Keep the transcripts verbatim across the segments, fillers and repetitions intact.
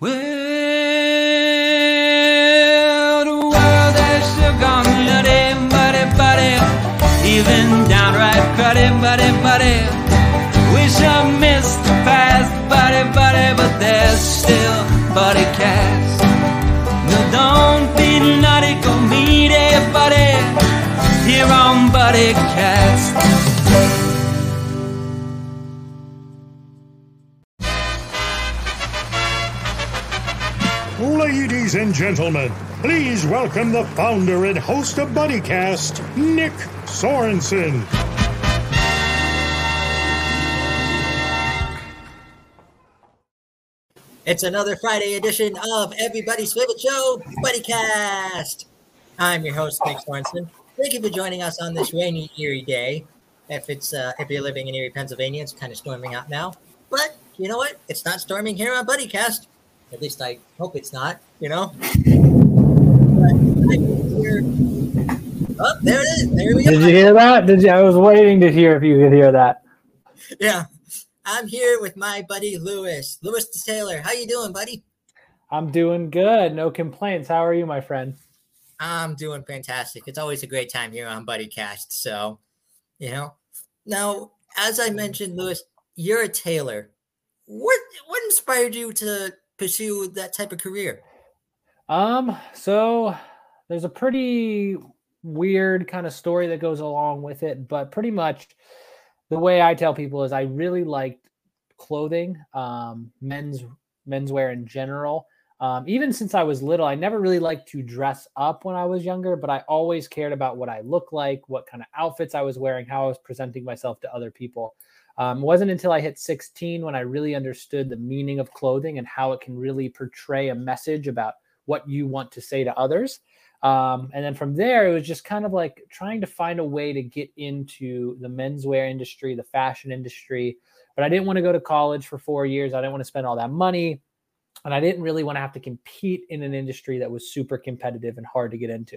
Well, the world has still gone nutty, muddy, buddy, even downright cruddy, buddy, buddy. We shall miss the past, buddy, buddy, but there's still BuddyCast. No, don't be nutty, go meet a buddy, here on BuddyCast. Ladies and gentlemen, please welcome the founder and host of BuddyCast, Nick Sorensen. It's another Friday edition of everybody's favorite show, BuddyCast. I'm your host, Nick Sorensen. Thank you for joining us on this rainy, eerie day. If it's uh, if you're living in Erie, Pennsylvania, it's kind of storming out now. But you know what? It's not storming here on BuddyCast. At least I hope it's not, you know. Oh, there it is. There we go. Did you hear that? Did you? I was waiting to hear if you could hear that. Yeah. I'm here with my buddy, Lewis. Lewis the Tailor. How you doing, buddy? I'm doing good. No complaints. How are you, my friend? I'm doing fantastic. It's always a great time here on BuddyCast. So, you know. Now, as I mentioned, Lewis, you're a tailor. What, what inspired you to pursue that type of career? Um, so there's a pretty weird kind of story that goes along with it, but pretty much the way I tell people is I really liked clothing, um, men's menswear in general. Um, even since I was little, I never really liked to dress up when I was younger, but I always cared about what I looked like, what kind of outfits I was wearing, how I was presenting myself to other people. Um, it wasn't until I hit sixteen when I really understood the meaning of clothing and how it can really portray a message about what you want to say to others. Um, and then from there, it was just kind of like trying to find a way to get into the menswear industry, the fashion industry. But I didn't want to go to college for four years. I didn't want to spend all that money. And I didn't really want to have to compete in an industry that was super competitive and hard to get into.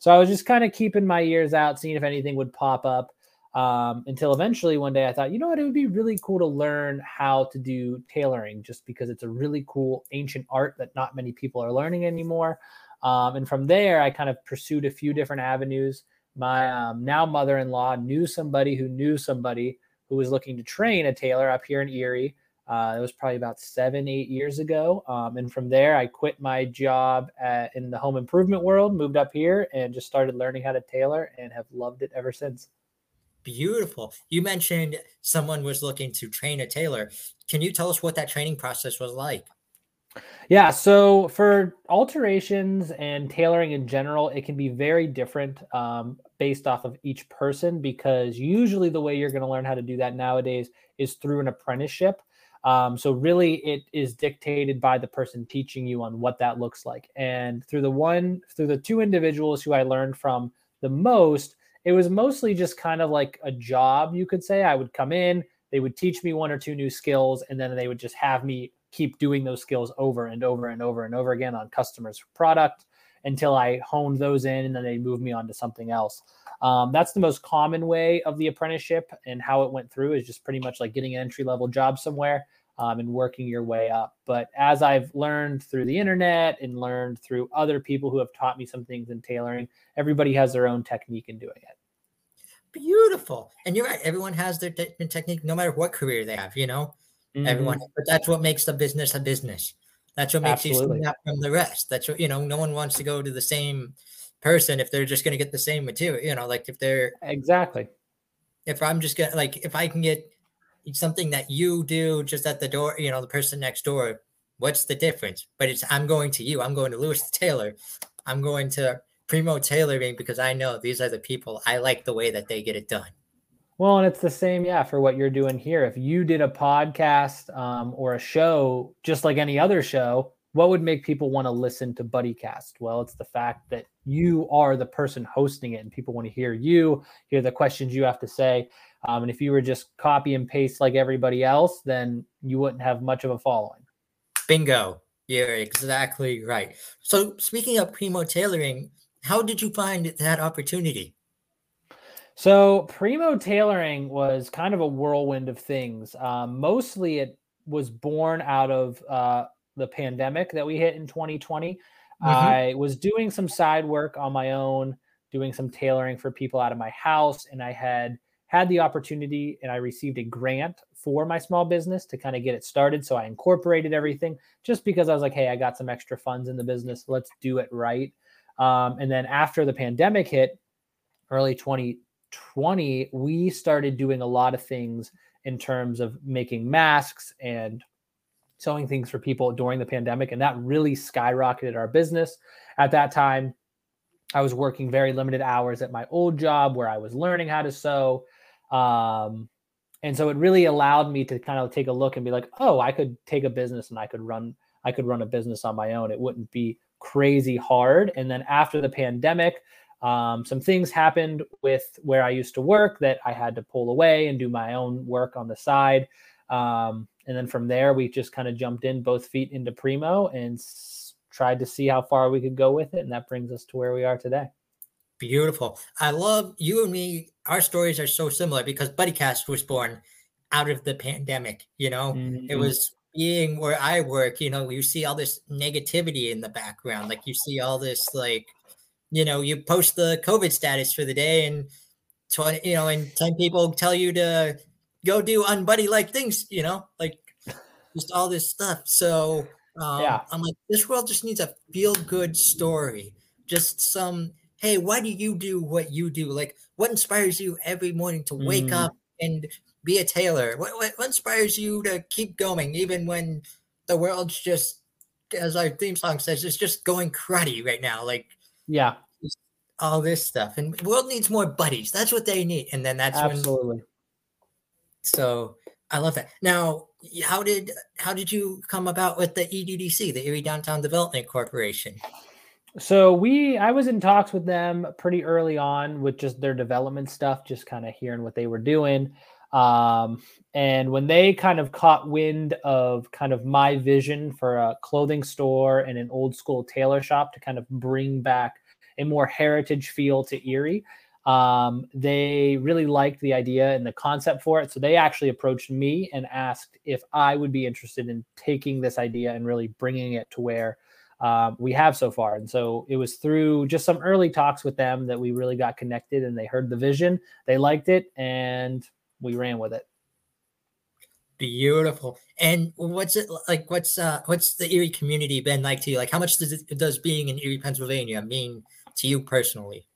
So I was just kind of keeping my ears out, seeing if anything would pop up. Um, until eventually one day I thought, you know what, it would be really cool to learn how to do tailoring just because it's a really cool ancient art that not many people are learning anymore. Um, and from there, I kind of pursued a few different avenues. My um, now mother-in-law knew somebody who knew somebody who was looking to train a tailor up here in Erie. Uh, it was probably about seven, eight years ago. Um, and from there, I quit my job at, in the home improvement world, moved up here and just started learning how to tailor and have loved it ever since. Beautiful. You mentioned someone was looking to train a tailor. Can you tell us what that training process was like? Yeah. So for alterations and tailoring in general, it can be very different um, based off of each person, because usually the way you're going to learn how to do that nowadays is through an apprenticeship. Um, so really it is dictated by the person teaching you on what that looks like. And through the one, through the two individuals who I learned from the most, it was mostly just kind of like a job, you could say. I would come in, they would teach me one or two new skills, and then they would just have me keep doing those skills over and over and over and over again on customers' product until I honed those in, and then they moved me on to something else. Um, that's the most common way of the apprenticeship, and how it went through is just pretty much like getting an entry-level job somewhere um, and working your way up. But as I've learned through the internet and learned through other people who have taught me some things in tailoring, everybody has their own technique in doing it. Beautiful. And you're right. Everyone has their te- technique, no matter what career they have, you know, mm-hmm. everyone, but that's what makes the business a business. That's what makes Absolutely. you stand out from the rest. That's what, you know, no one wants to go to the same person if they're just going to get the same material, you know, like if they're exactly, if I'm just gonna, like, if I can get something that you do just at the door, you know, the person next door, what's the difference? But it's, I'm going to you, I'm going to Lewis the Tailor. I'm going to Primo Tailoring because I know these are the people. I like the way that they get it done. Well, and it's the same, yeah, for what you're doing here. If you did a podcast um, or a show, just like any other show, what would make people want to listen to BuddyCast? Well, it's the fact that you are the person hosting it and people want to hear you, hear the questions you have to say. Um, and if you were just copy and paste like everybody else, then you wouldn't have much of a following. Bingo. You're exactly right. So speaking of Primo Tailoring, how did you find that opportunity? So Primo Tailoring was kind of a whirlwind of things. Um, mostly it was born out of uh, the pandemic that we hit in twenty twenty. Mm-hmm. I was doing some side work on my own, doing some tailoring for people out of my house. And I had had the opportunity and I received a grant for my small business to kind of get it started. So I incorporated everything just because I was like, hey, I got some extra funds in the business. Let's do it right. Um, and then after the pandemic hit, early twenty twenty, we started doing a lot of things in terms of making masks and selling things for people during the pandemic. And that really skyrocketed our business. At that time, I was working very limited hours at my old job where I was learning how to sew. Um, and so it really allowed me to kind of take a look and be like, oh, I could take a business and I could run, I could run a business on my own. It wouldn't be crazy hard. And then after the pandemic, um, some things happened with where I used to work that I had to pull away and do my own work on the side. Um, And then from there, we just kind of jumped in both feet into Primo and s- tried to see how far we could go with it. And that brings us to where we are today. Beautiful. I love you and me. Our stories are so similar because BuddyCast was born out of the pandemic. You know, mm-hmm. It was being where I work, you know, you see all this negativity in the background. Like you see all this, like, you know, you post the COVID status for the day and, twenty, you know, and ten people tell you to go do unbuddy-like things, you know, like just all this stuff. So um, yeah. I'm like, this world just needs a feel-good story. Just some, hey, why do you do what you do? Like, what inspires you every morning to wake mm. up and be a tailor? What, what, what inspires you to keep going, even when the world's just, as our theme song says, it's just going cruddy right now. Like, yeah, all this stuff. And the world needs more buddies. That's what they need. And then that's absolutely. When- So I love that. Now, how did how did you come about with the E D D C, the Erie Downtown Development Corporation? So we, I was in talks with them pretty early on with just their development stuff, just kind of hearing what they were doing. Um, and when they kind of caught wind of kind of my vision for a clothing store and an old school tailor shop to kind of bring back a more heritage feel to Erie, Um, they really liked the idea and the concept for it. So they actually approached me and asked if I would be interested in taking this idea and really bringing it to where um, we have so far. And so it was through just some early talks with them that we really got connected and they heard the vision, they liked it, and we ran with it. Beautiful. And what's it like? What's uh, what's the Erie community been like to you? Like, how much does it, does being in Erie, Pennsylvania mean to you personally?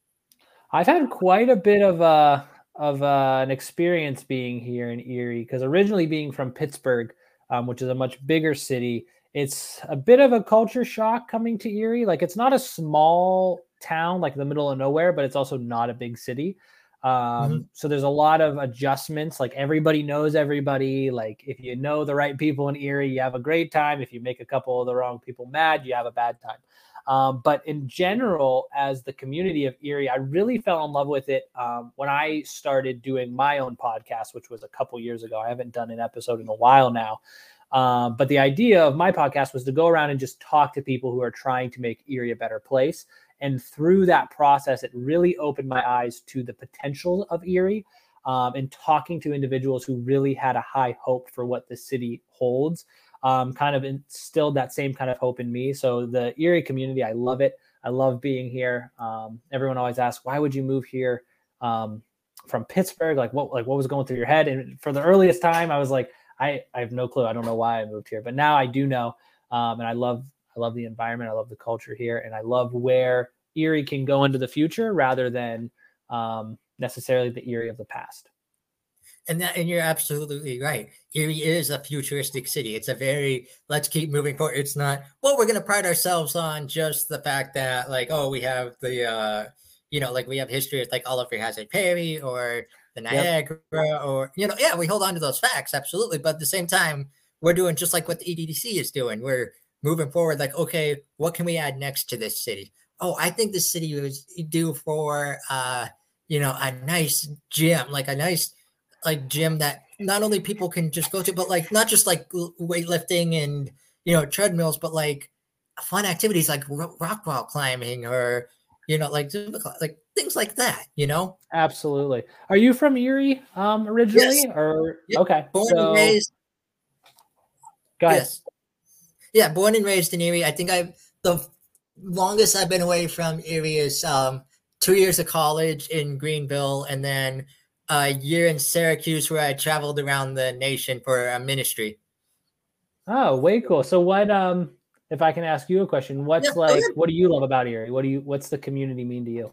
I've had quite a bit of a, of a, an experience being here in Erie because originally being from Pittsburgh, um, which is a much bigger city, it's a bit of a culture shock coming to Erie. Like it's not a small town, like in the middle of nowhere, but it's also not a big city. Um, mm-hmm. So there's a lot of adjustments. Like everybody knows everybody. Like if you know the right people in Erie, you have a great time. If you make a couple of the wrong people mad, you have a bad time. Um, but in general, as the community of Erie, I really fell in love with it um, when I started doing my own podcast, which was a couple years ago. I haven't done an episode in a while now. Um, but the idea of my podcast was to go around and just talk to people who are trying to make Erie a better place. And through that process, it really opened my eyes to the potential of Erie um, and talking to individuals who really had a high hope for what the city holds. Um, kind of instilled that same kind of hope in me. So the Erie community, I love it. I love being here. Um, everyone always asks, why would you move here um, from Pittsburgh? Like what, like what was going through your head? And for the earliest time, I was like, I, I have no clue. I don't know why I moved here, but now I do know. Um, and I love, I love the environment. I love the culture here. And I love where Erie can go into the future rather than um, necessarily the Erie of the past. And that, and you're absolutely right. Erie is a futuristic city. It's a very, let's keep moving forward. It's not, well, we're going to pride ourselves on just the fact that like, oh, we have the, uh, you know, like we have history with like Oliver Hazard Perry or the Niagara yep. or, you know, yeah, we hold on to those facts. Absolutely. But at the same time, we're doing just like what the E D D C is doing. We're moving forward. Like, okay, what can we add next to this city? Oh, I think this city was due for, uh, you know, a nice gym, like a nice, like gym that not only people can just go to, but like, not just like weightlifting and, you know, treadmills, but like fun activities like rock wall climbing or, you know, like, like things like that, you know? Absolutely. Are you from Erie um, originally yes. or? Yep. Okay. Born so... and raised. Go ahead. Yes. Yeah, born and raised in Erie. I think I the longest I've been away from Erie is um, two years of college in Greenville, and then a year in Syracuse where I traveled around the nation for a ministry. Oh, way cool. So what, um, if I can ask you a question, what's yeah, like, yeah. what do you love about Erie? What do you, what's the community mean to you?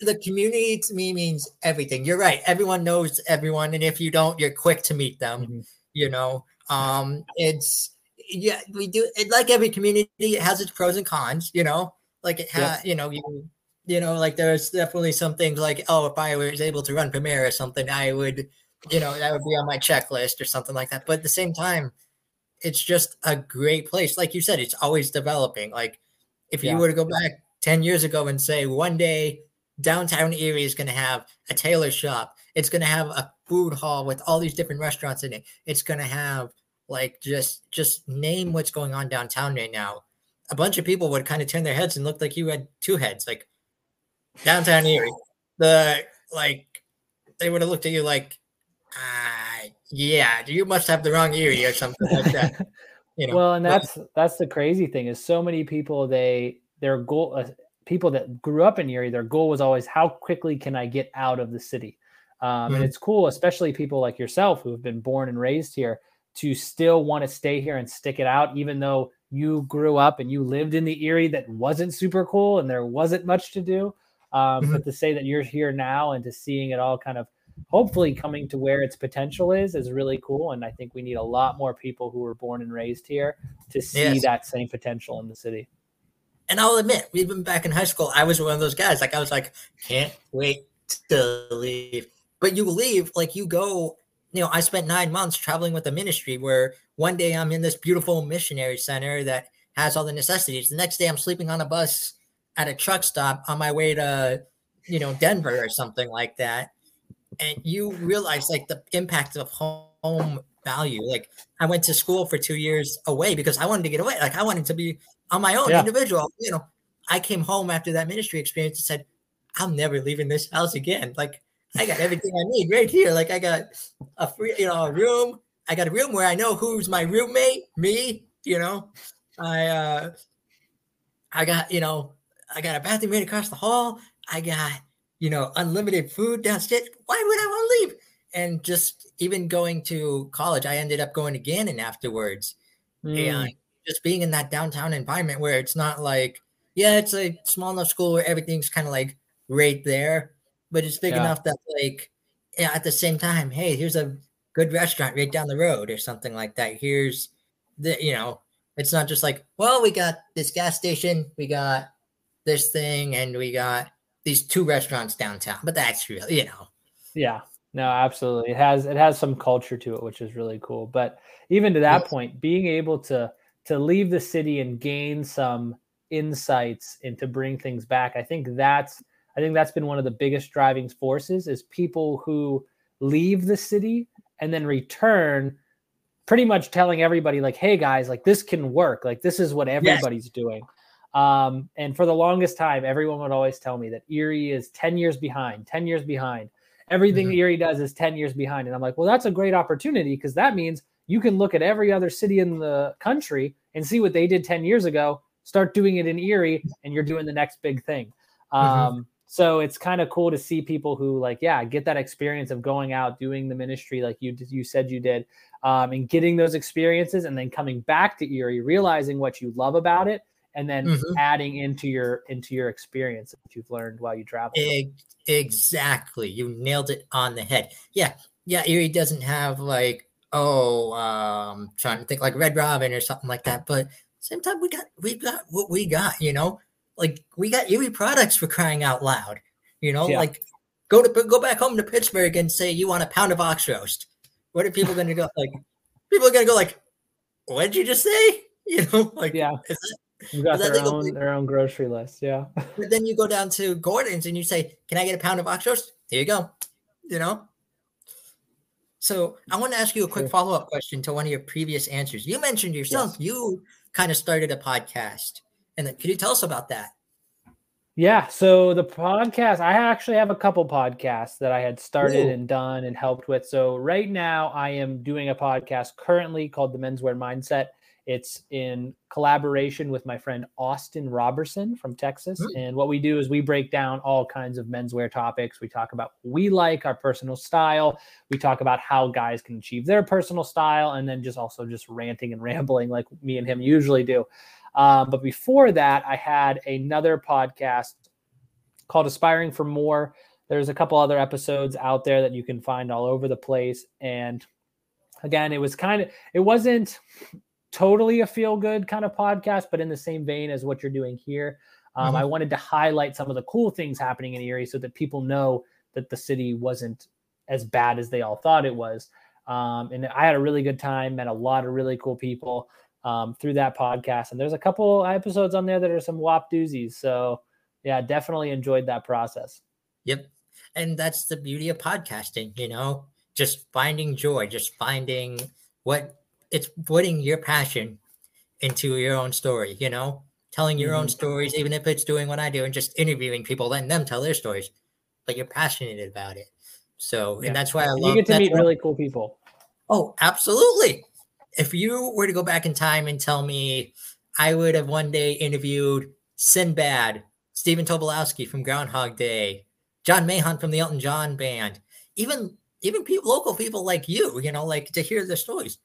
The community to me means everything. You're right. Everyone knows everyone. And if you don't, you're quick to meet them, mm-hmm. you know, um, it's, yeah, we do it. Like every community, it has its pros and cons, you know, like it has, yeah. you know, you, you know, like there's definitely some things like, oh, if I was able to run Premier or something, I would, you know, that would be on my checklist or something like that. But at the same time, it's just a great place. Like you said, it's always developing. Like if yeah. you were to go back ten years ago and say, one day downtown Erie is going to have a tailor shop. It's going to have a food hall with all these different restaurants in it. It's going to have like, just, just name what's going on downtown right now. A bunch of people would kind of turn their heads and look like you had two heads, like downtown Erie. The, like, they would have looked at you like, ah, uh, yeah, you must have the wrong Erie or something like that. You know? Well, and that's that's the crazy thing is so many people, they their goal, uh, people that grew up in Erie, their goal was always how quickly can I get out of the city? Um, mm-hmm. And it's cool, especially people like yourself who have been born and raised here to still want to stay here and stick it out, even though you grew up and you lived in the Erie that wasn't super cool and there wasn't much to do. Um, mm-hmm. But to say that you're here now and to seeing it all kind of hopefully coming to where its potential is, is really cool. And I think we need a lot more people who were born and raised here to see yes. that same potential in the city. And I'll admit, even back in high school, I was one of those guys. Like I was like, can't wait to leave. But you leave, like you go, you know, I spent nine months traveling with the ministry where one day I'm in this beautiful missionary center that has all the necessities. The next day I'm sleeping on a bus at a truck stop on my way to, you know, Denver or something like that. And you realize like the impact of home value. Like I went to school for two years away because I wanted to get away. Like I wanted to be on my own yeah. individual. You know, I came home after that ministry experience and said, I'm never leaving this house again. Like I got everything I need right here. Like I got a free, you know, a room. I got a room where I know who's my roommate, me, you know, I, uh, I got, you know, I got a bathroom right across the hall. I got, you know, unlimited food downstairs. Why would I want to leave? And just even going to college, I ended up going to Gannon afterwards. Mm. And just being in that downtown environment where it's not like, yeah, it's a small enough school where everything's kind of like right there, but it's big yeah. enough that like, yeah, at the same time, hey, here's a good restaurant right down the road or something like that. Here's the, you know, it's not just like, well, we got this gas station, we got this thing, and we got these two restaurants downtown, but that's real, you know? Yeah, no, absolutely. It has, it has some culture to it, which is really cool. But even to that yes. point, being able to, to leave the city and gain some insights and to bring things back. I think that's, I think that's been one of the biggest driving forces is people who leave the city and then return pretty much telling everybody like, hey guys, like this can work. Like this is what everybody's yes. doing. Um, and for the longest time, everyone would always tell me that Erie is ten years behind, ten years behind. Everything mm-hmm. Erie does is ten years behind. And I'm like, well, that's a great opportunity because that means you can look at every other city in the country and see what they did ten years ago, start doing it in Erie, and you're doing the next big thing. Um, mm-hmm. So it's kind of cool to see people who like, yeah, get that experience of going out, doing the ministry like you you said you did, um, and getting those experiences and then coming back to Erie, realizing what you love about it, and then mm-hmm. adding into your into your experience that you've learned while you travel. Exactly. You nailed it on the head. Yeah. Yeah. Erie doesn't have like, oh, um, trying to think like Red Robin or something like that. But same time, we got, we got what we got, you know, like we got Erie products for crying out loud, you know, yeah. like go to, go back home to Pittsburgh and say, you want a pound of ox roast. What are people going to go? Like people are going to go like, what did you just say? You know, like, yeah. You got their own, like, their own grocery list, yeah. But then you go down to Gordon's and you say, can I get a pound of ox roast? Here you go, you know? So I want to ask you a quick sure. follow-up question to one of your previous answers. You mentioned yourself, yes. you kind of started a podcast. And then could you tell us about that? Yeah, so the podcast, I actually have a couple podcasts that I had started Ooh. and done and helped with. So right now I am doing a podcast currently called The Menswear Mindset. It's in collaboration with my friend Austin Robertson from Texas. Mm-hmm. And what we do is we break down all kinds of menswear topics. We talk about what we like, our personal style. We talk about how guys can achieve their personal style, and then just also just ranting and rambling like me and him usually do. Um, but before that, I had another podcast called Aspiring for More. There's a couple other episodes out there that you can find all over the place. And again, it was kind of, it wasn't totally a feel good kind of podcast, but in the same vein as what you're doing here. Um, mm-hmm. I wanted to highlight some of the cool things happening in Erie so that people know that the city wasn't as bad as they all thought it was. Um, and I had a really good time, met a lot of really cool people um, through that podcast. And there's a couple episodes on there that are some W A P doozies. So yeah, definitely enjoyed that process. Yep. And that's the beauty of podcasting, you know, just finding joy, just finding what it's putting your passion into your own story, you know, telling your mm-hmm. own stories, even if it's doing what I do and just interviewing people, letting them tell their stories, but you're passionate about it. So, yeah. And that's why I love it. You get to meet why, really cool people. Oh, absolutely. If you were to go back in time and tell me I would have one day interviewed Sinbad, Stephen Tobolowsky from Groundhog Day, John Mahon from the Elton John Band, even even people, local people like you, you know, like to hear their stories.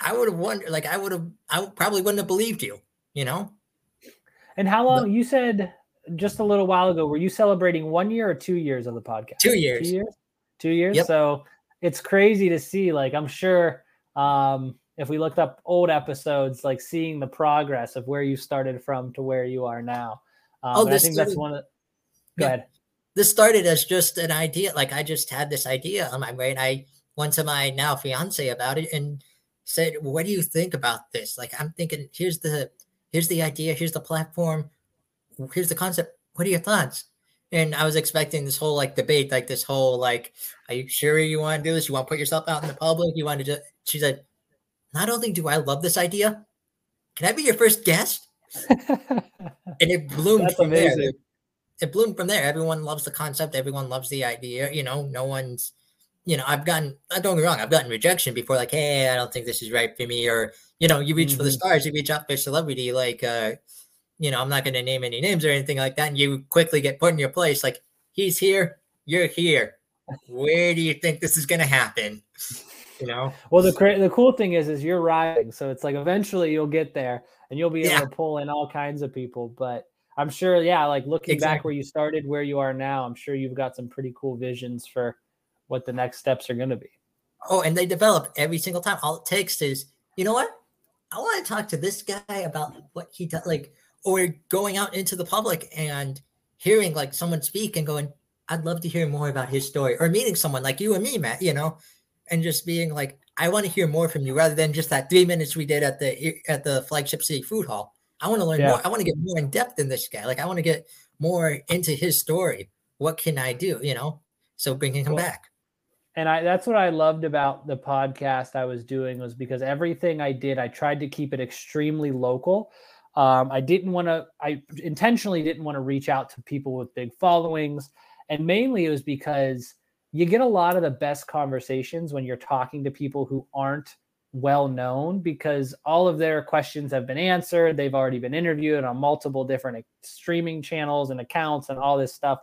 I would have wondered, like I would have, I probably wouldn't have believed you, you know? And how long, but, you said just a little while ago, were you celebrating one year or two years of the podcast? Two years. Two years? Two years? Yep. So it's crazy to see, like, I'm sure um, if we looked up old episodes, like seeing the progress of where you started from to where you are now. Um, oh, this I think started, that's one of the, go yeah. ahead. This started as just an idea. Like I just had this idea on my brain. I went to my now fiance about it and said, what do you think about this? Like, I'm thinking, here's the, here's the idea. Here's the platform. Here's the concept. What are your thoughts? And I was expecting this whole like debate, like this whole, like, are you sure you want to do this? You want to put yourself out in the public? You want to just, she said, not only do I love this idea, can I be your first guest? And it bloomed That's from amazing. there. It bloomed from there. Everyone loves the concept. Everyone loves the idea. You know, no one's, you know, I've gotten, don't get me wrong, I've gotten rejection before, like, hey, I don't think this is right for me. Or, you know, you reach mm-hmm. for the stars, you reach out for celebrity, like, uh, you know, I'm not going to name any names or anything like that. And you quickly get put in your place. Like, he's here, you're here. Where do you think this is going to happen? You know? Well, the cra- the cool thing is, is you're riding. So it's like, eventually you'll get there and you'll be able yeah. to pull in all kinds of people, but I'm sure, yeah, like looking exactly. back where you started, where you are now, I'm sure you've got some pretty cool visions for what the next steps are going to be. Oh, and they develop every single time. All it takes is, you know what? I want to talk to this guy about what he does, like, or going out into the public and hearing like someone speak and going, I'd love to hear more about his story, or meeting someone like you and me, Matt, you know, and just being like, I want to hear more from you rather than just that three minutes we did at the, at the Flagship City Food Hall. I want to learn yeah. more. I want to get more in depth in this guy. Like, I want to get more into his story. What can I do? You know, so bringing him well, back. And I, that's what I loved about the podcast I was doing was because everything I did, I tried to keep it extremely local. Um, I didn't want to, I intentionally didn't want to reach out to people with big followings. And mainly it was because you get a lot of the best conversations when you're talking to people who aren't well known, because all of their questions have been answered. They've already been interviewed on multiple different streaming channels and accounts and all this stuff.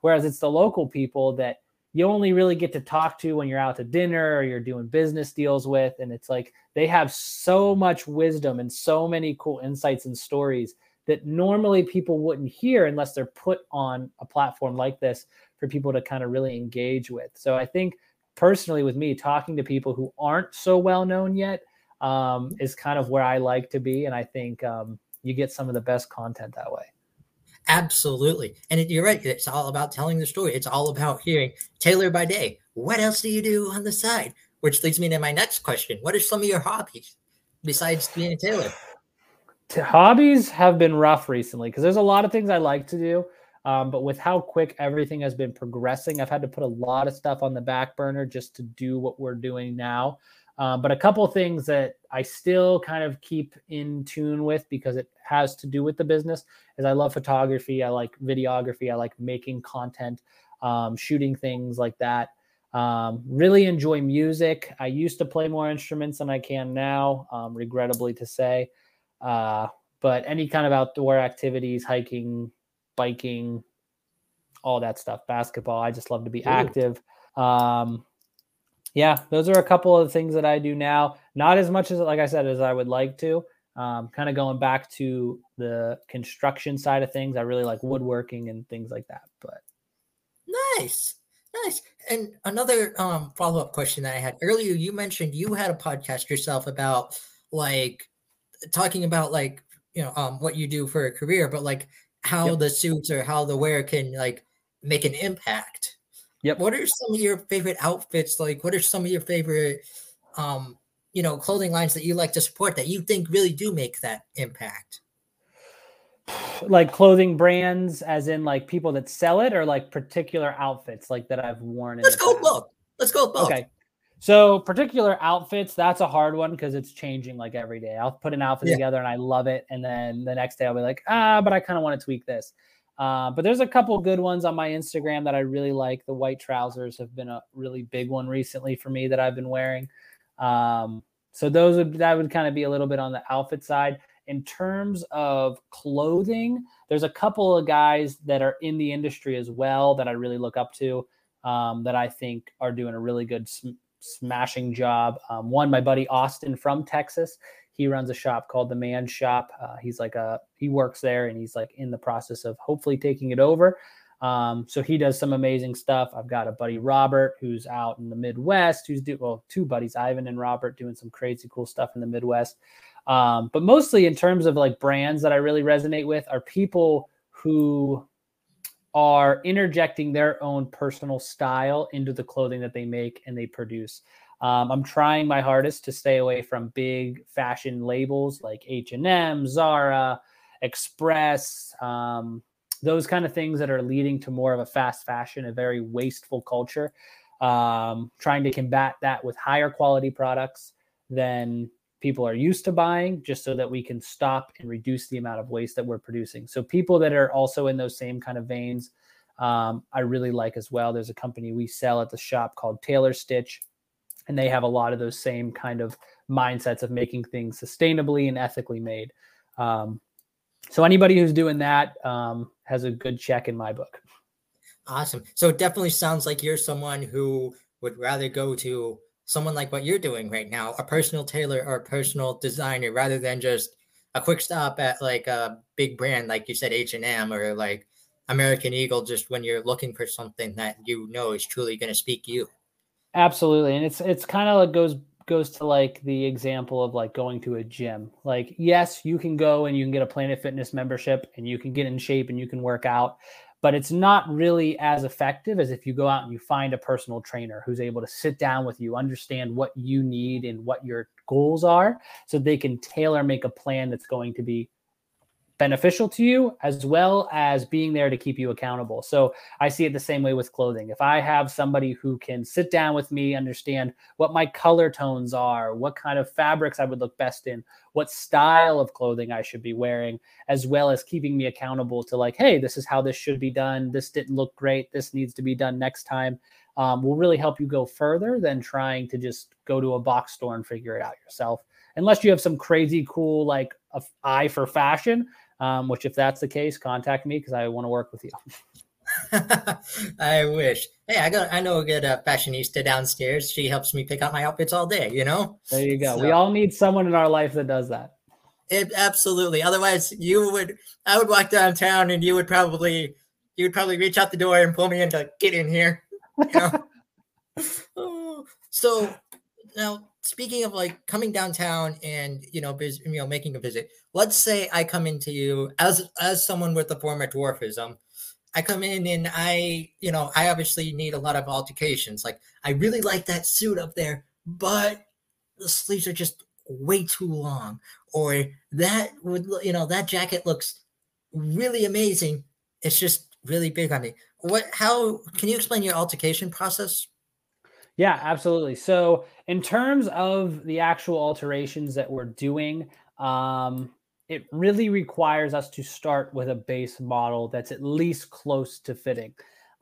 Whereas it's the local people that you only really get to talk to when you're out to dinner or you're doing business deals with. And it's like, they have so much wisdom and so many cool insights and stories that normally people wouldn't hear unless they're put on a platform like this for people to kind of really engage with. So I think personally with me, talking to people who aren't so well known yet um, is kind of where I like to be. And I think um, you get some of the best content that way. Absolutely. And it, you're right. It's all about telling the story. It's all about hearing Taylor by day. What else do you do on the side? Which leads me to my next question. What are some of your hobbies besides being a tailor? Hobbies have been rough recently because there's a lot of things I like to do. Um, but with how quick everything has been progressing, I've had to put a lot of stuff on the back burner just to do what we're doing now. Um, but a couple of things that I still kind of keep in tune with because it has to do with the business is I love photography. I like videography. I like making content, um, shooting things like that. Um, really enjoy music. I used to play more instruments than I can now, um, regrettably to say. Uh, but any kind of outdoor activities, hiking, biking, all that stuff, basketball. I just love to be Ooh. active. Um, yeah, those are a couple of things that I do now. Not as much as, like I said, as I would like to. Um, kind of going back to the construction side of things. I really like woodworking and things like that. But nice. Nice. And another um, follow-up question that I had earlier, you mentioned you had a podcast yourself about like talking about like, you know, um, what you do for a career, but like how yep. the suits or how the wear can like make an impact. Yep. What are some of your favorite outfits? Like what are some of your favorite, um, you know, clothing lines that you like to support that you think really do make that impact? Like clothing brands, as in like people that sell it, or like particular outfits like that I've worn. Let's go both. Let's go both. Okay. So particular outfits, that's a hard one because it's changing like every day. I'll put an outfit yeah. together and I love it. And then the next day I'll be like, ah, but I kind of want to tweak this. Uh, but there's a couple good ones on my Instagram that I really like. The white trousers have been a really big one recently for me that I've been wearing. Um, so those would, that would kind of be a little bit on the outfit side. In terms of clothing, there's a couple of guys that are in the industry as well that I really look up to, um, that I think are doing a really good sm- smashing job. Um, one, my buddy Austin from Texas, he runs a shop called the Man Shop. Uh, he's like a, he works there and he's like in the process of hopefully taking it over. Um, so he does some amazing stuff. I've got a buddy, Robert, who's out in the Midwest, who's do well, two buddies, Ivan and Robert, doing some crazy cool stuff in the Midwest. Um, but mostly in terms of like brands that I really resonate with are people who are interjecting their own personal style into the clothing that they make and they produce. Um, I'm trying my hardest to stay away from big fashion labels like H and M, Zara, Express, um, those kind of things that are leading to more of a fast fashion, a very wasteful culture. Um, trying to combat that with higher quality products than people are used to buying, just so that we can stop and reduce the amount of waste that we're producing. So people that are also in those same kind of veins, um, I really like as well. There's a company we sell at the shop called Taylor Stitch, and they have a lot of those same kind of mindsets of making things sustainably and ethically made. Um, so anybody who's doing that um, has a good check in my book. Awesome. So it definitely sounds like you're someone who would rather go to someone like what you're doing right now, a personal tailor or a personal designer, rather than just a quick stop at like a big brand, like you said, H and M or like American Eagle, just when you're looking for something that you know is truly going to speak you. Absolutely. And it's, it's kind of like goes, goes to like the example of like going to a gym. Like, yes, you can go and you can get a Planet Fitness membership and you can get in shape and you can work out, but it's not really as effective as if you go out and you find a personal trainer who's able to sit down with you, understand what you need and what your goals are, so they can tailor make a plan that's going to be beneficial to you, as well as being there to keep you accountable. So I see it the same way with clothing. If I have somebody who can sit down with me, understand what my color tones are, what kind of fabrics I would look best in, what style of clothing I should be wearing, as well as keeping me accountable to like, hey, this is how this should be done. This didn't look great. This needs to be done next time. Um, will really help you go further than trying to just go to a box store and figure it out yourself. Unless you have some crazy cool, like a f- eye for fashion, Um, which if that's the case, contact me because I want to work with you. I wish. Hey, I got I know a good uh, fashionista downstairs. She helps me pick out my outfits all day, you know? There you go. So, we all need someone in our life that does that. It, absolutely. Otherwise, you would I would walk downtown and you would probably you would probably reach out the door and pull me in to get in here. You know? Oh, so now, speaking of like coming downtown and, you know, biz, you know, making a visit, let's say I come into you as, as someone with a form of dwarfism. I come in and I, you know, I obviously need a lot of altercations. Like I really like that suit up there, but the sleeves are just way too long, or that would, you know, that jacket looks really amazing. It's just really big on me. What, how can you explain your altercation process? Yeah, absolutely. So in terms of the actual alterations that we're doing, um, it really requires us to start with a base model that's at least close to fitting.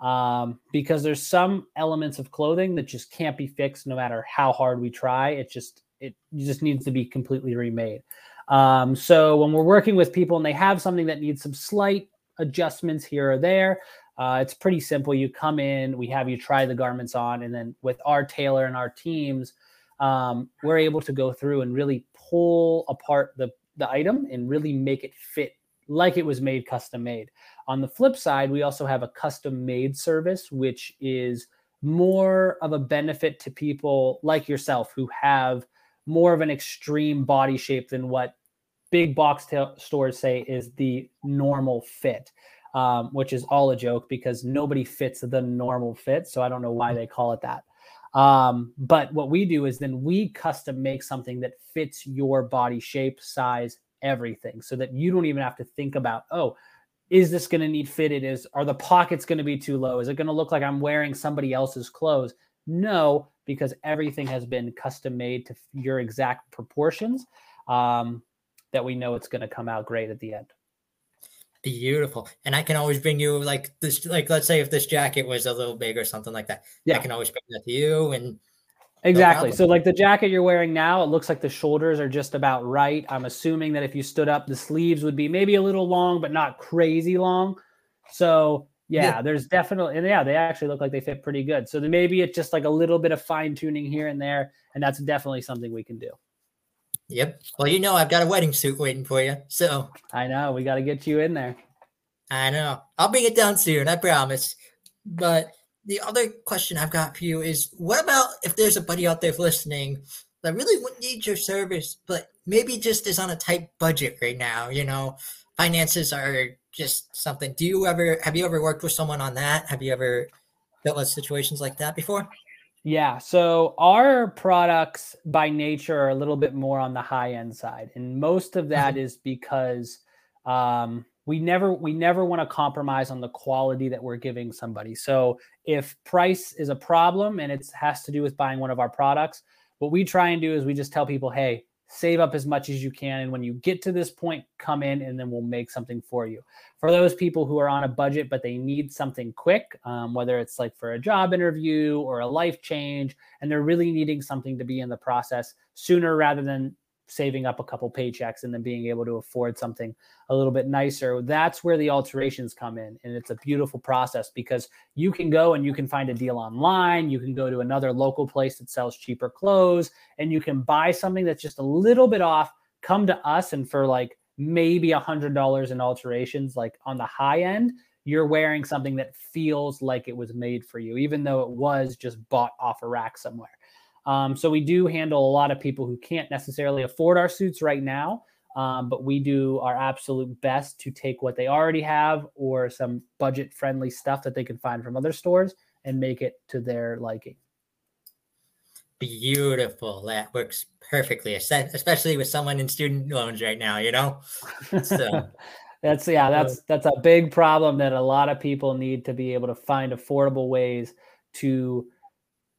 um, because there's some elements of clothing that just can't be fixed no matter how hard we try. It just, it just needs to be completely remade. Um, so when we're working with people and they have something that needs some slight adjustments here or there, uh, it's pretty simple. You come in, we have you try the garments on, and then with our tailor and our teams, um, we're able to go through and really pull apart the, the item and really make it fit like it was made, custom made. On the flip side, we also have a custom made service, which is more of a benefit to people like yourself who have more of an extreme body shape than what big box ta- stores say is the normal fit, um, which is all a joke because nobody fits the normal fit. So I don't know why they call it that. Um, but what we do is then we custom make something that fits your body shape, size, everything, so that you don't even have to think about, oh, is this going to need fitted? Is, are the pockets going to be too low? Is it going to look like I'm wearing somebody else's clothes? No, because everything has been custom made to your exact proportions, um, that we know it's going to come out great at the end. Beautiful. And I can always bring you like this, like, let's say if this jacket was a little big or something like that, yeah, I can always bring that to you. And exactly. No, so like the jacket you're wearing now, it looks like the shoulders are just about right. I'm assuming that if you stood up, the sleeves would be maybe a little long, but not crazy long. So yeah, yeah. there's definitely, and yeah, they actually look like they fit pretty good. So then maybe it's just like a little bit of fine tuning here and there. And that's definitely something we can do. Yep. Well, you know, I've got a wedding suit waiting for you. So I know we got to get you in there. I know. I'll bring it down soon. I promise. But the other question I've got for you is, what about if there's a buddy out there listening that really wouldn't need your service, but maybe just is on a tight budget right now, you know, finances are just something. Do you ever, have you ever worked with someone on that? Have you ever dealt with situations like that before? Yeah. So our products by nature are a little bit more on the high end side. And most of that is because um, we never, we never want to compromise on the quality that we're giving somebody. So if price is a problem and it has to do with buying one of our products, what we try and do is we just tell people, hey, save up as much as you can. And when you get to this point, come in and then we'll make something for you. For those people who are on a budget, but they need something quick, um, whether it's like for a job interview or a life change, and they're really needing something to be in the process sooner rather than saving up a couple paychecks and then being able to afford something a little bit nicer. That's where the alterations come in. And it's a beautiful process because you can go and you can find a deal online. You can go to another local place that sells cheaper clothes and you can buy something that's just a little bit off, come to us. And for like maybe a hundred dollars in alterations, like on the high end, you're wearing something that feels like it was made for you, even though it was just bought off a rack somewhere. Um, so we do handle a lot of people who can't necessarily afford our suits right now, um, but we do our absolute best to take what they already have or some budget-friendly stuff that they can find from other stores and make it to their liking. Beautiful. That works perfectly, especially with someone in student loans right now, you know? So. that's, yeah, that's, that's a big problem that a lot of people need to be able to find affordable ways to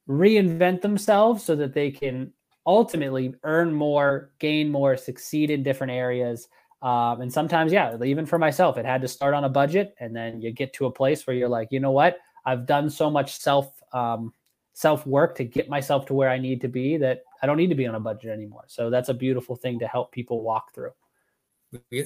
reinvent themselves so that they can ultimately earn more, gain more, succeed in different areas. Um, and sometimes, yeah, even for myself, it had to start on a budget. And then you get to a place where you're like, you know what, I've done so much self, um, self work to get myself to where I need to be that I don't need to be on a budget anymore. So that's a beautiful thing to help people walk through.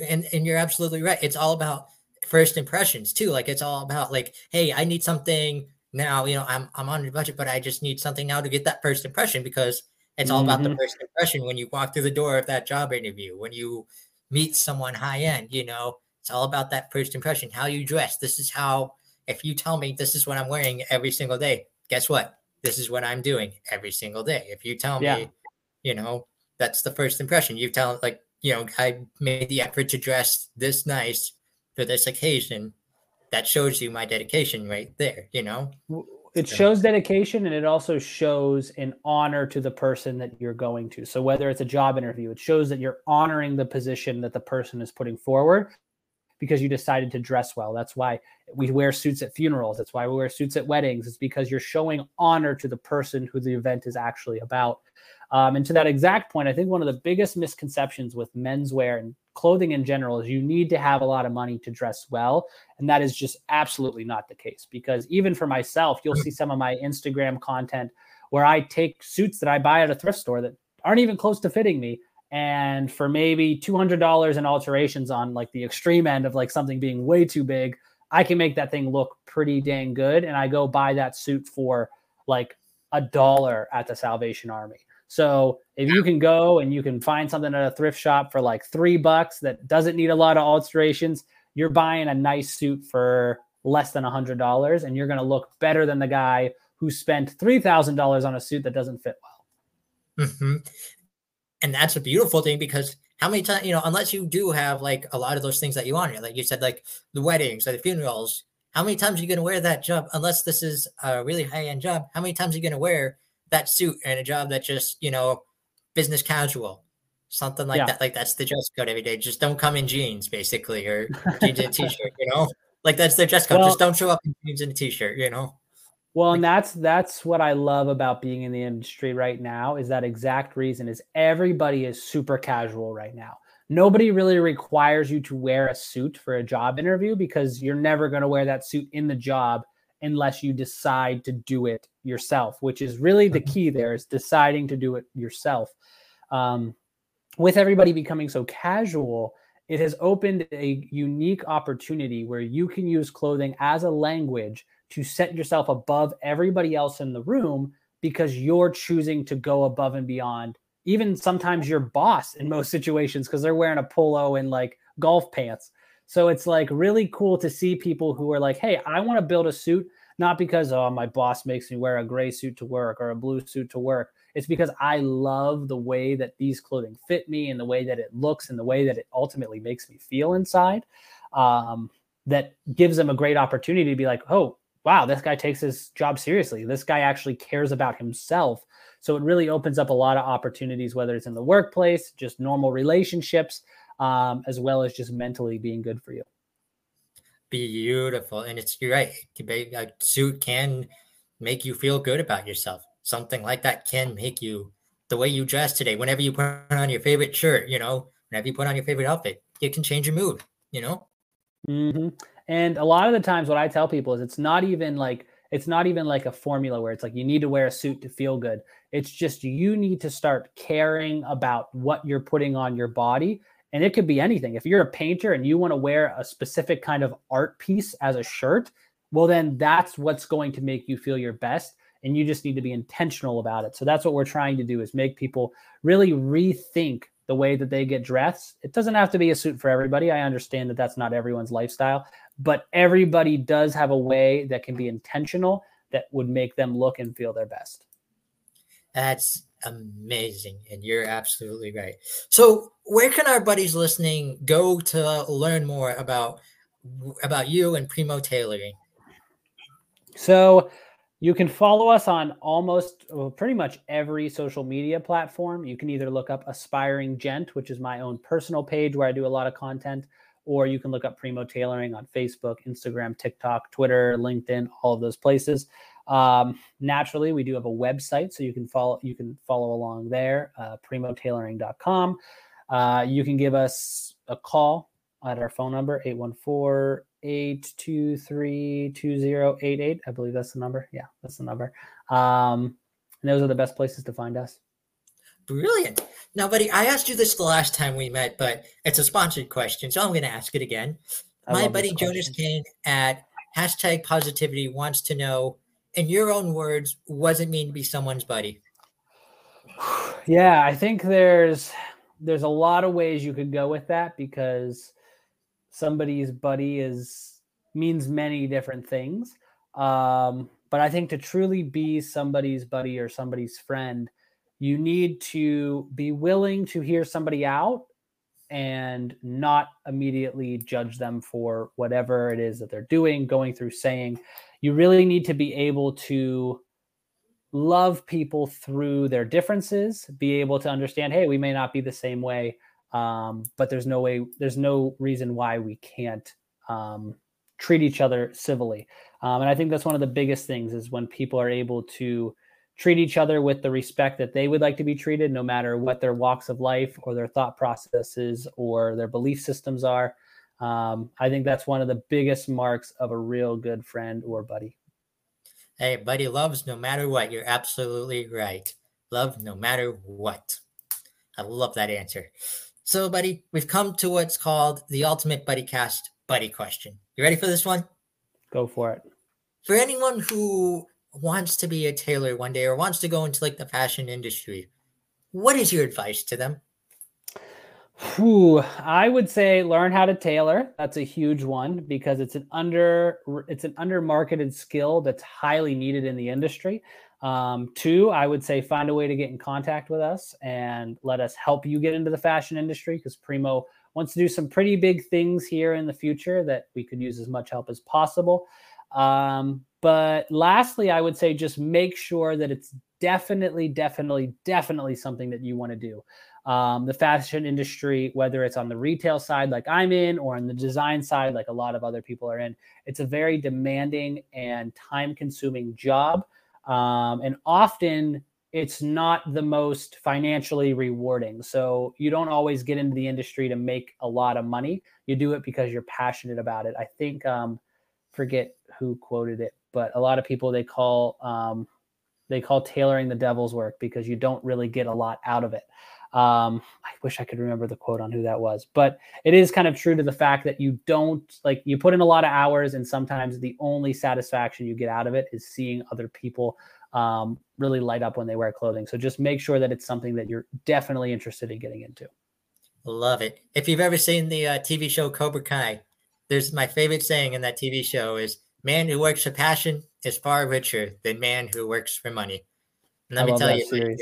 And, and you're absolutely right. It's all about first impressions too. Like it's all about like, hey, I need something now, you know, I'm I'm on your budget, but I just need something now to get that first impression because it's all mm-hmm. about the first impression when you walk through the door of that job interview, when you meet someone high end, you know, it's all about that first impression, how you dress. This is how, if you tell me this is what I'm wearing every single day, guess what? This is what I'm doing every single day. If you tell yeah. me, you know, that's the first impression. You tell like, you know, I made the effort to dress this nice for this occasion. That shows you my dedication right there, you know? It shows dedication and it also shows an honor to the person that you're going to. So whether it's a job interview, it shows that you're honoring the position that the person is putting forward because you decided to dress well. That's why we wear suits at funerals. That's why we wear suits at weddings. It's because you're showing honor to the person who the event is actually about. Um, and to that exact point, I think one of the biggest misconceptions with menswear and clothing in general is you need to have a lot of money to dress well. And that is just absolutely not the case, because even for myself, you'll see some of my Instagram content where I take suits that I buy at a thrift store that aren't even close to fitting me. And for maybe two hundred dollars in alterations on like the extreme end of like something being way too big, I can make that thing look pretty dang good. And I go buy that suit for like a dollar at the Salvation Army. So if you can go and you can find something at a thrift shop for like three bucks that doesn't need a lot of alterations, you're buying a nice suit for less than a hundred dollars. And you're going to look better than the guy who spent three thousand dollars on a suit that doesn't fit well. Mm-hmm. And that's a beautiful thing, because how many times, you know, unless you do have like a lot of those things that you want here, like you said, like the weddings or the funerals, how many times are you going to wear that job? Unless this is a really high end job, how many times are you going to wear that suit and a job that's just, you know, business casual, something like yeah. that. Like that's the dress code every day. Just don't come in jeans basically, or jeans and a t-shirt, you know, like that's their dress code. Well, just don't show up in jeans and a t-shirt, you know? Well, and that's that's what I love about being in the industry right now, is that exact reason is everybody is super casual right now. Nobody really requires you to wear a suit for a job interview, because you're never going to wear that suit in the job unless you decide to do it yourself, which is really the key there, is deciding to do it yourself. Um, with everybody becoming so casual, it has opened a unique opportunity where you can use clothing as a language to set yourself above everybody else in the room, because you're choosing to go above and beyond, even sometimes your boss in most situations, because they're wearing a polo and like golf pants. So it's like really cool to see people who are like, hey, I want to build a suit, not because, oh, my boss makes me wear a gray suit to work or a blue suit to work. It's because I love the way that these clothing fit me and the way that it looks and the way that it ultimately makes me feel inside. Um, that gives them a great opportunity to be like, oh, wow, this guy takes his job seriously. This guy actually cares about himself. So it really opens up a lot of opportunities, whether it's in the workplace, just normal relationships, um, as well as just mentally being good for you. Beautiful. And it's, you're right. A suit can make you feel good about yourself. Something like that can make you, the way you dress today, whenever you put on your favorite shirt, you know, whenever you put on your favorite outfit, it can change your mood, you know? Mm-hmm. And a lot of the times what I tell people is it's not even like, it's not even like a formula where it's like, you need to wear a suit to feel good. It's just, you need to start caring about what you're putting on your body. And it could be anything. If you're a painter and you want to wear a specific kind of art piece as a shirt, well, then that's what's going to make you feel your best. And you just need to be intentional about it. So that's what we're trying to do, is make people really rethink the way that they get dressed. It doesn't have to be a suit for everybody. I understand that that's not everyone's lifestyle, but everybody does have a way that can be intentional that would make them look and feel their best. That's amazing. And you're absolutely right. So where can our buddies listening go to learn more about, about you and Primo Tailoring? So you can follow us on almost well, pretty much every social media platform. You can either look up Aspiring Gent, which is my own personal page where I do a lot of content, or you can look up Primo Tailoring on Facebook, Instagram, TikTok, Twitter, LinkedIn, all of those places. Um, naturally, we do have a website, so you can follow you can follow along there, uh, primo tailoring dot com. Uh, you can give us a call at our phone number, eight one four, eight two three, two zero eight eight. I believe that's the number. Yeah, that's the number. Um, and those are the best places to find us. Brilliant. Now, buddy, I asked you this the last time we met, but it's a sponsored question, so I'm going to ask it again. I My buddy Jonas King at hashtag positivity wants to know, in your own words, what it mean to be someone's buddy? Yeah, I think there's there's a lot of ways you could go with that, because somebody's buddy is means many different things. Um, but I think to truly be somebody's buddy or somebody's friend, you need to be willing to hear somebody out and not immediately judge them for whatever it is that they're doing, going through, saying. You really need to be able to love people through their differences, be able to understand, hey, we may not be the same way, um, but there's no way, there's no reason why we can't um, treat each other civilly. Um, and I think that's one of the biggest things, is when people are able to treat each other with the respect that they would like to be treated, no matter what their walks of life or their thought processes or their belief systems are. Um, I think that's one of the biggest marks of a real good friend or buddy. Hey, buddy loves no matter what. You're absolutely right. Love no matter what. I love that answer. So, buddy, we've come to what's called the ultimate BuddyCast buddy question. You ready for this one? Go for it. For anyone who wants to be a tailor one day or wants to go into like the fashion industry, what is your advice to them? Ooh, I would say learn how to tailor. That's a huge one because it's an under it's an undermarketed skill that's highly needed in the industry. Um, two, I would say find a way to get in contact with us and let us help you get into the fashion industry, because Primo wants to do some pretty big things here in the future that we could use as much help as possible. Um, but lastly, I would say just make sure that it's definitely, definitely, definitely something that you want to do. Um, the fashion industry, whether it's on the retail side like I'm in or on the design side like a lot of other people are in, it's a very demanding and time-consuming job. Um, and often it's not the most financially rewarding. So you don't always get into the industry to make a lot of money. You do it because you're passionate about it. I think, um, forget who quoted it, but a lot of people, they call, um, they call tailoring the devil's work because you don't really get a lot out of it. Um, I wish I could remember the quote on who that was, but it is kind of true to the fact that you don't like you put in a lot of hours, and sometimes the only satisfaction you get out of it is seeing other people um, really light up when they wear clothing. So just make sure that it's something that you're definitely interested in getting into. Love it. If you've ever seen the uh, T V show Cobra Kai, there's my favorite saying in that T V show is, man who works for passion is far richer than man who works for money. And let me tell you, you're,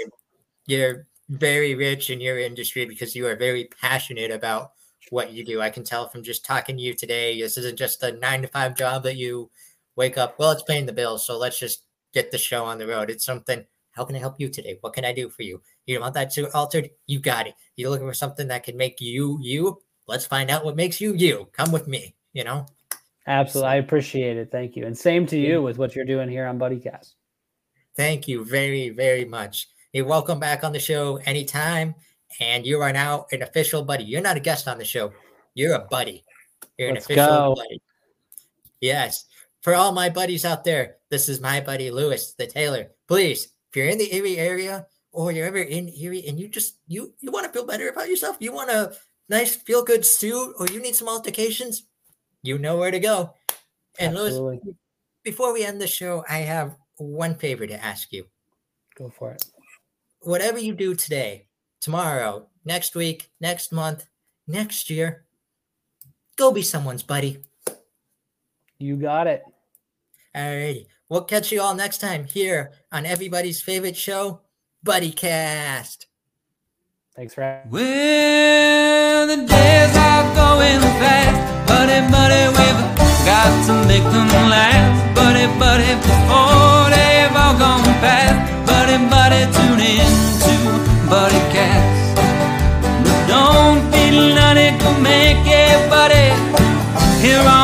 you're very rich in your industry because you are very passionate about what you do. I can tell from just talking to you today, this isn't just a nine to five job that you wake up, well, it's paying the bills, so let's just get the show on the road. It's something, how can I help you today? What can I do for you? You don't want that too altered? You got it. You're looking for something that can make you, you, let's find out what makes you, you. Come with me, you know? Absolutely. I appreciate it. Thank you. And same to you with what you're doing here on BuddyCast. Thank you very, very much. You're welcome back on the show anytime. And you are now an official buddy. You're not a guest on the show. You're a buddy. You're an Let's official go. buddy. Yes. For all my buddies out there, this is my buddy, Lewis the Tailor. Please, if you're in the Erie area or you're ever in Erie and you just, you, you want to feel better about yourself, you want a nice feel-good suit, or you need some alterations, you know where to go. And Absolutely. Lewis, before we end the show, I have one favor to ask you. Go for it. Whatever you do today, tomorrow, next week, next month, next year, go be someone's buddy. You got it. All righty. We'll catch you all next time here on everybody's favorite show, BuddyCast. Thanks, Ryan. Well, the days are going fast. Buddy, buddy, we've got to make them last. Buddy, buddy, before they've all gone past. Buddy, buddy, tune in to BuddyCast. Don't feel none, it will make it, buddy. Here